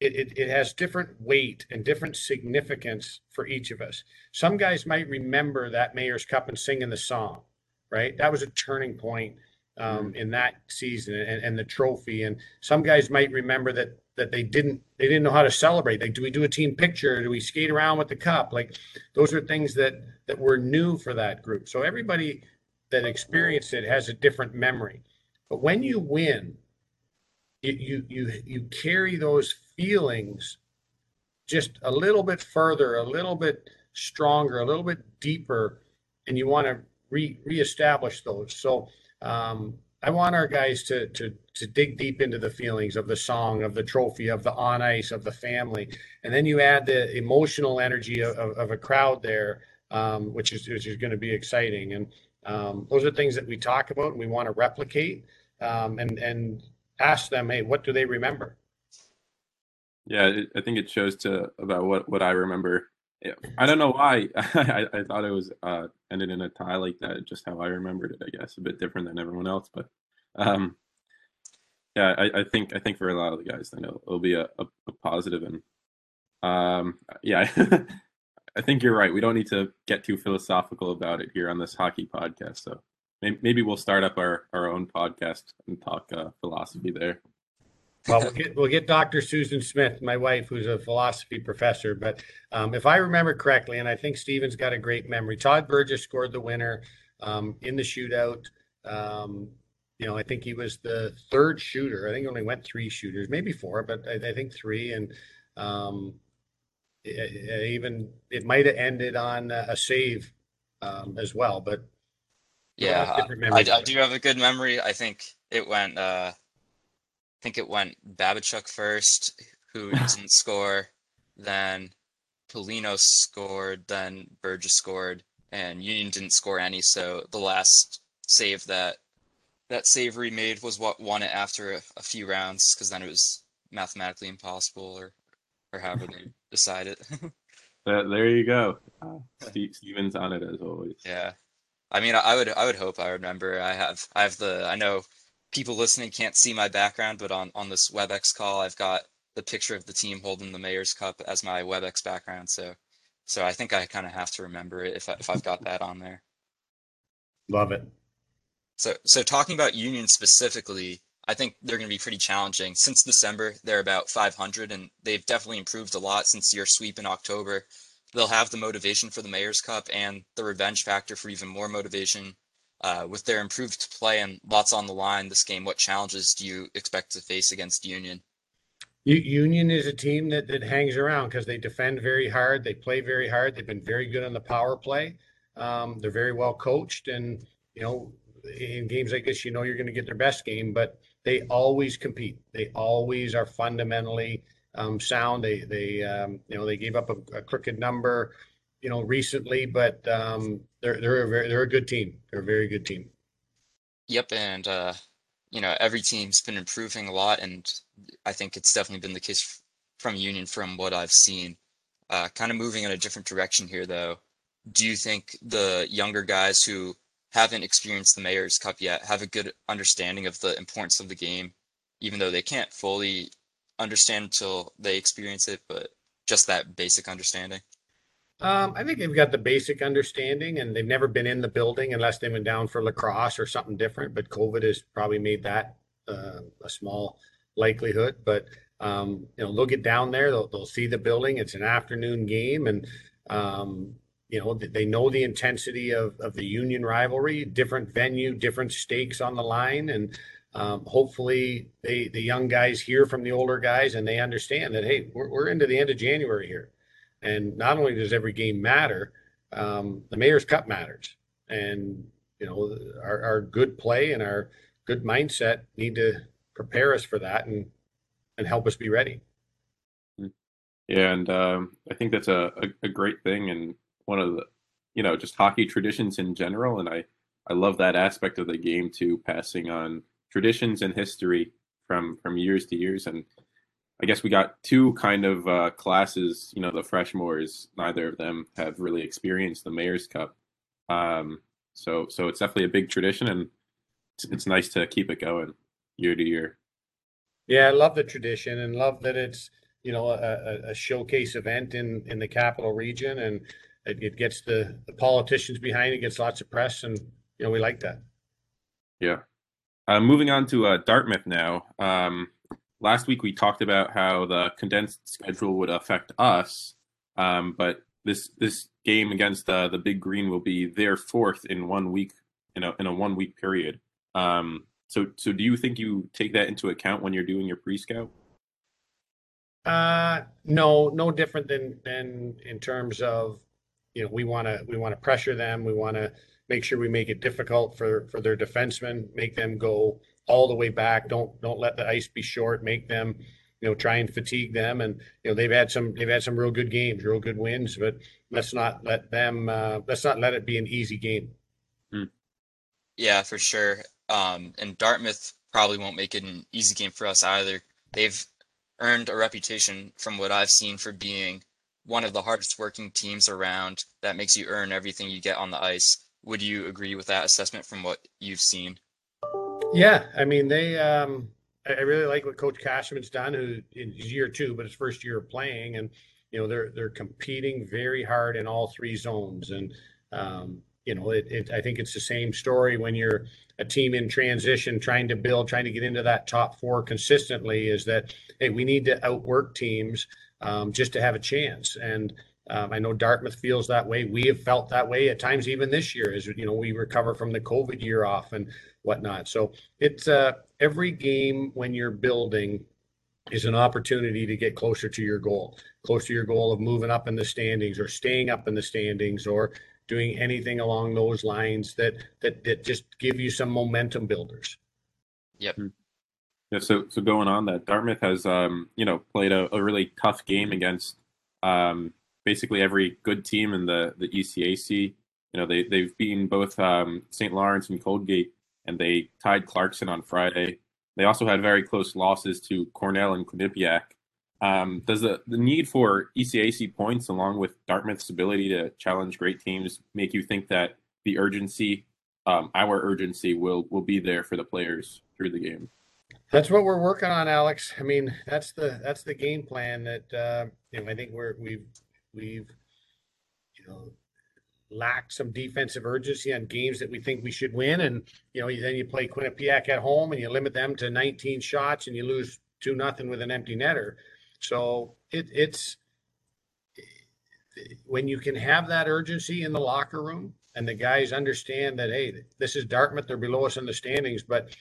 it has different weight and different significance for each of us. Some guys might remember that Mayor's Cup and singing the song, right? That was a turning point in that season and the trophy. And some guys might remember that they didn't know how to celebrate. Like, do we do a team picture? Do we skate around with the cup? Like, those are things that were new for that group. So everybody that experienced it has a different memory. But when you win, you carry those feelings just a little bit further, a little bit stronger, a little bit deeper, and you want to reestablish those. So I want our guys to dig deep into the feelings of the song, of the trophy, of the on ice, of the family. And then you add the emotional energy of a crowd there, which is going to be exciting. And those are things that we talk about and we want to replicate and ask them, hey, what do they remember? Yeah, I think it shows about what I remember. I don't know why I thought it was ended in a tie like that, just how I remembered it, I guess, a bit different than everyone else. But yeah, I think for a lot of the guys, I know it'll be a positive. And yeah, I think you're right. We don't need to get too philosophical about it here on this hockey podcast. So maybe we'll start up our own podcast and talk philosophy there. Well, we'll get Dr. Susan Smith, my wife, who's a philosophy professor. But if I remember correctly, and I think Steven's got a great memory, Todd Burgess scored the winner in the shootout. I think he was the third shooter. I think only went three shooters, maybe four, but I think three. And it might have ended on a save as well. But yeah, I do have a good memory. I think it went. I think it went Babichuk first, who didn't score, then Polino scored, then Burgess scored, and Union didn't score any. So the last save that Savory made was what won it after a few rounds, because then it was mathematically impossible or however they decided. There you go. Steven's on it as always. Yeah. I mean, I would hope I remember. I know people listening can't see my background, but on this WebEx call, I've got the picture of the team holding the Mayor's Cup as my WebEx background. So I think I kind of have to remember it if I've got that on there. Love it. So talking about Union specifically, I think they're going to be pretty challenging. Since December, they're about 500, and they've definitely improved a lot since your sweep in October. They'll have the motivation for the Mayor's Cup and the revenge factor for even more motivation. With their improved play and lots on the line this game, what challenges do you expect to face against Union? Union is a team that hangs around because they defend very hard. They play very hard. They've been very good on the power play. They're very well coached. And, in games like this, you're going to get their best game, but they always compete. They always are fundamentally sound. They gave up a crooked number recently, but they're a good team. They're a very good team. Yep, and every team's been improving a lot, and I think it's definitely been the case from Union from what I've seen. Kind of moving in a different direction here, though. Do you think the younger guys who haven't experienced the Mayor's Cup yet have a good understanding of the importance of the game, even though they can't fully understand until they experience it, but just that basic understanding? I think they've got the basic understanding, and they've never been in the building unless they've been down for lacrosse or something different. But COVID has probably made that a small likelihood. But you know, they'll get down there, they'll see the building. It's an afternoon game, and you know, they know the intensity of the Union rivalry, different venue, different stakes on the line, and hopefully the young guys hear from the older guys and they understand that, hey, we're into the end of January here. And not only does every game matter, the Mayor's Cup matters. And, you know, our good play and our good mindset need to prepare us for that and help us be ready. Yeah, and I think that's a great thing, and one of the, you know, just hockey traditions in general. And I love that aspect of the game too, passing on traditions and history from years to years. And I guess we got two kind of classes, you know, the sophomores, neither of them have really experienced the Mayor's Cup. So it's definitely a big tradition, and it's nice to keep it going year to year. Yeah, I love the tradition and love that it's, you know, a showcase event in the capital region, and it gets the politicians behind it, gets lots of press, and, you know, we like that. Yeah. Moving on to Dartmouth now. Last week we talked about how the condensed schedule would affect us, but this game against the Big Green will be their fourth in 1 week, in a 1 week period. So do you think you take that into account when you're doing your pre-scout? No different than in terms of, you know, we want to pressure them. We want to make sure we make it difficult for their defensemen, make them go all the way back. Don't let the ice be short. Make them, you know, try and fatigue them. And, you know, they've had some real good games, real good wins, but let's not let it be an easy game. Yeah, for sure. And Dartmouth probably won't make it an easy game for us either. They've earned a reputation from what I've seen for being one of the hardest working teams around that makes you earn everything you get on the ice. Would you agree with that assessment from what you've seen? Yeah, I mean, they. I really like what Coach Cashman's done, who in year two, but his first year of playing, and you know they're competing very hard in all three zones, and you know it. I think it's the same story when you're a team in transition, trying to get into that top four consistently. Is that, hey, we need to outwork teams just to have a chance, and I know Dartmouth feels that way. We have felt that way at times, even this year, as you know, we recover from the COVID year off and whatnot. So it's every game when you're building is an opportunity to get closer to your goal of moving up in the standings or staying up in the standings or doing anything along those lines that just give you some momentum builders. Yep. Yeah. So going on that, Dartmouth has, you know, played a really tough game against, basically every good team in the ECAC. You know, they've beaten both St. Lawrence and Coldgate, and they tied Clarkson on Friday. They also had very close losses to Cornell and Quinnipiac. Does the need for ECAC points, along with Dartmouth's ability to challenge great teams, make you think that the urgency, our urgency, will be there for the players through the game? That's what we're working on, Alex. I mean, that's the game plan that you know, I think we've you know, lacked some defensive urgency on games that we think we should win, and you know, then you play Quinnipiac at home and you limit them to 19 shots and you lose 2-0 with an empty netter. So it's when you can have that urgency in the locker room and the guys understand that, hey, this is Dartmouth, they're below us in the standings, but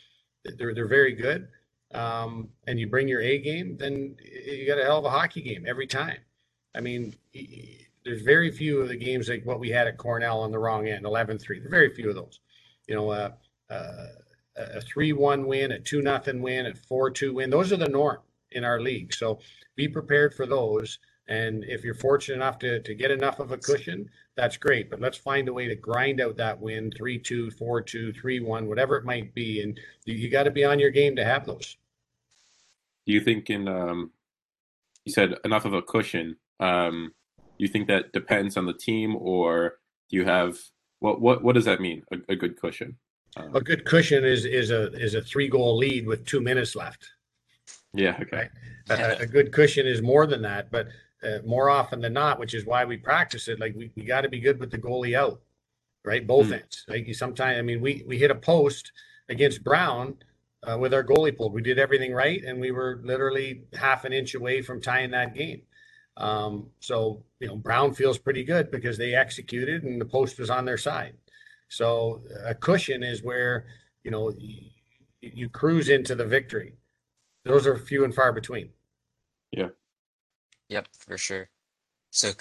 they're very good, and you bring your A game, then you got a hell of a hockey game every time. I mean, there's very few of the games like what we had at Cornell on the wrong end, 11-3. There are very few of those. You know, a 3-1 win, a 2-0 win, a 4-2 win. Those are the norm in our league. So be prepared for those. And if you're fortunate enough to get enough of a cushion, that's great. But let's find a way to grind out that win, 3-2, 4-2, 3-1, whatever it might be. And you got to be on your game to have those. Do you think you said enough of a cushion? You think that depends on the team, or do you have what does that mean? A good cushion. A good cushion is a 3-goal lead with 2 minutes left. Yeah. Okay. Right? A good cushion is more than that, but more often than not, which is why we practice it. Like we got to be good with the goalie out, right? Both ends. Like sometimes, I mean, we hit a post against Brown with our goalie pulled. We did everything right, and we were literally half an inch away from tying that game. So, you know, Brown feels pretty good because they executed and the post was on their side. So a cushion is where, you know, you cruise into the victory. Those are few and far between. Yeah. Yep, for sure. So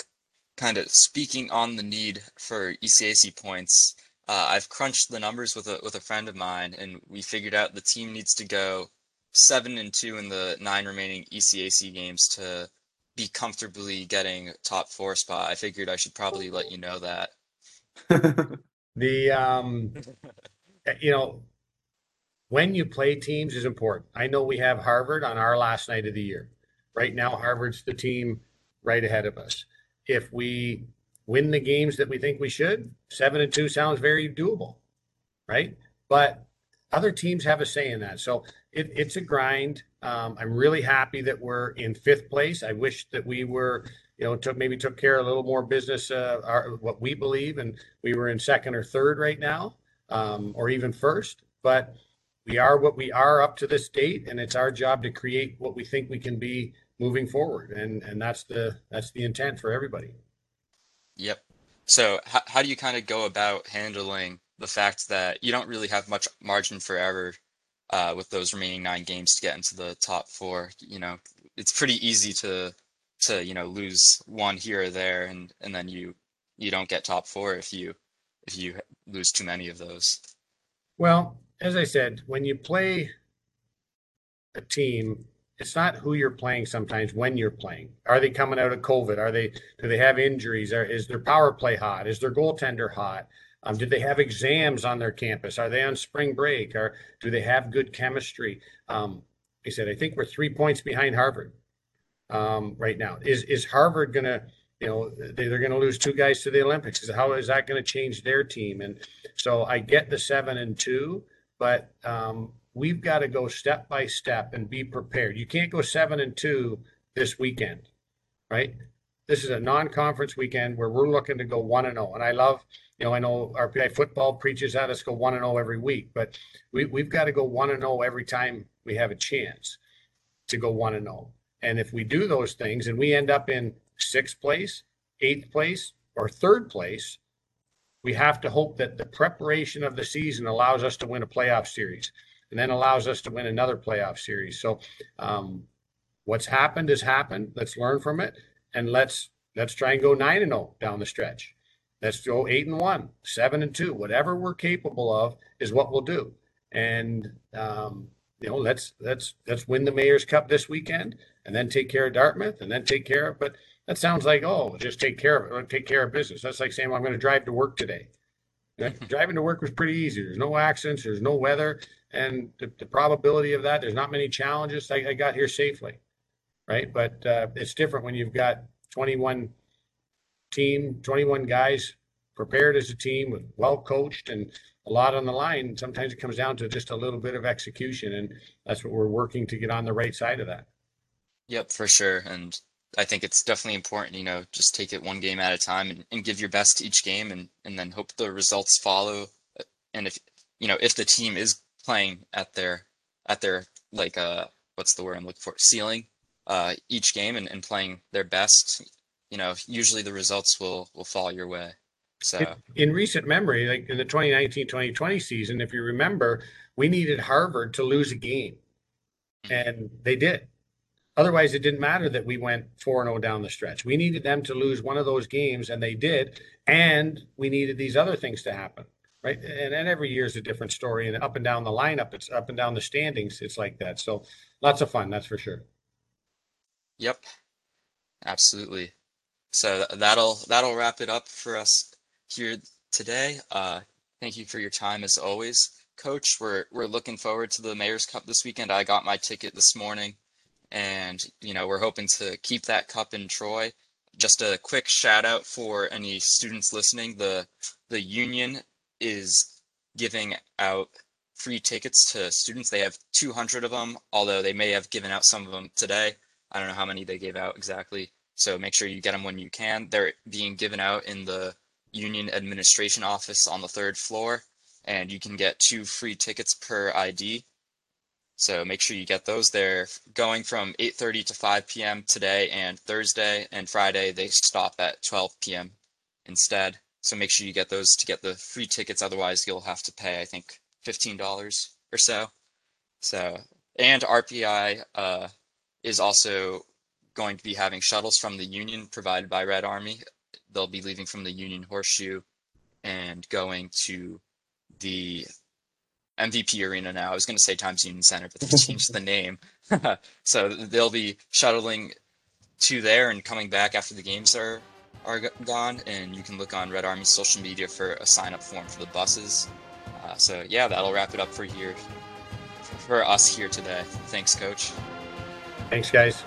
kind of speaking on the need for ECAC points, I've crunched the numbers with a friend of mine, and we figured out the team needs to go 7-2 in the 9 remaining ECAC games to be comfortably getting top 4 spot. I figured I should probably let you know that. You know, when you play teams is important. I know we have Harvard on our last night of the year. Right now, Harvard's the team right ahead of us. If we win the games that we think we should, 7-2 sounds very doable, right? But other teams have a say in that. So it's a grind. I'm really happy that we're in 5th place. I wish that we were, you know, maybe took care of a little more business, what we believe, and we were in 2nd or 3rd right now, or even 1st. But we are what we are up to this date, and it's our job to create what we think we can be moving forward, and that's the intent for everybody. Yep. So how do you kind of go about handling the fact that you don't really have much margin for error with those remaining 9 games to get into the top 4? You know, it's pretty easy to you know, lose one here or there, and then you don't get top 4 if you lose too many of those. Well, as I said, when you play a team, it's not who you're playing sometimes, when you're playing. Are they coming out of COVID? Do they have injuries? Is their power play hot? Is their goaltender hot? Did they have exams on their campus? Are they on spring break? Or do they have good chemistry? Like I said, I think we're 3 points behind Harvard right now. Is Harvard going to, you know, they're going to lose 2 guys to the Olympics. How is that going to change their team? And so I get the 7-2, but we've got to go step by step and be prepared. You can't go 7-2 this weekend, right? This is a non-conference weekend where we're looking to go 1-0. And I love, you know, I know RPI football preaches at us go 1-0 every week, but we've got to go 1-0 every time we have a chance to go 1-0. And if we do those things and we end up in 6th place, 8th place, or 3rd place, we have to hope that the preparation of the season allows us to win a playoff series, and then allows us to win another playoff series. So what's happened has happened. Let's learn from it, and let's try and go 9-0 down the stretch. Let's go 8-1, 7-2. Whatever we're capable of is what we'll do. And you know, let's win the Mayor's Cup this weekend, and then take care of Dartmouth, and then take care of. But that sounds like, oh, just take care of it, or take care of business. That's like saying, well, I'm going to drive to work today. Driving to work was pretty easy. There's no accidents. There's no weather. And the probability of that, there's not many challenges. I got here safely, right? But it's different when you've got 21 guys prepared as a team, well coached, and a lot on the line. Sometimes it comes down to just a little bit of execution, and that's what we're working to get on the right side of that. Yep, for sure. And I think it's definitely important, you know, just take it one game at a time and give your best to each game, and then hope the results follow. And if, you know, if the team is playing at their like what's the word I'm looking for, ceiling each game and playing their best, you know, usually the results will fall your way. So in recent memory, like in the 2019-2020 season, if you remember, we needed Harvard to lose a game, and they did. Otherwise, it didn't matter that we went 4-0 down the stretch. We needed them to lose one of those games, and they did, and we needed these other things to happen, right? And every year is a different story, and up and down the lineup, it's up and down the standings, it's like that. So lots of fun, that's for sure. Yep, absolutely. So that'll wrap it up for us here today. Thank you for your time, as always, Coach. We're looking forward to the Mayor's Cup this weekend. I got my ticket this morning. And, you know, we're hoping to keep that cup in Troy. Just a quick shout out for any students listening. The Union is giving out free tickets to students. They have 200 of them, although they may have given out some of them today. I don't know how many they gave out exactly. So make sure you get them when you can. They're being given out in the Union administration office on the 3rd floor, and you can get 2 free tickets per ID. So make sure you get those. They're going from 8:30 to 5 p.m. today and Thursday, and Friday they stop at 12 p.m. instead. So make sure you get those to get the free tickets. Otherwise, you'll have to pay, I think, $15 or so. So, and RPI is also going to be having shuttles from the Union provided by Red Army. They'll be leaving from the Union Horseshoe and going to the MVP Arena now. I was going to say Times Union Center, but they changed the name. So they'll be shuttling to there and coming back after the games are gone, and you can look on Red Army's social media for a sign-up form for the buses. So yeah, that'll wrap it up for us here today. Thanks, Coach. Thanks, guys.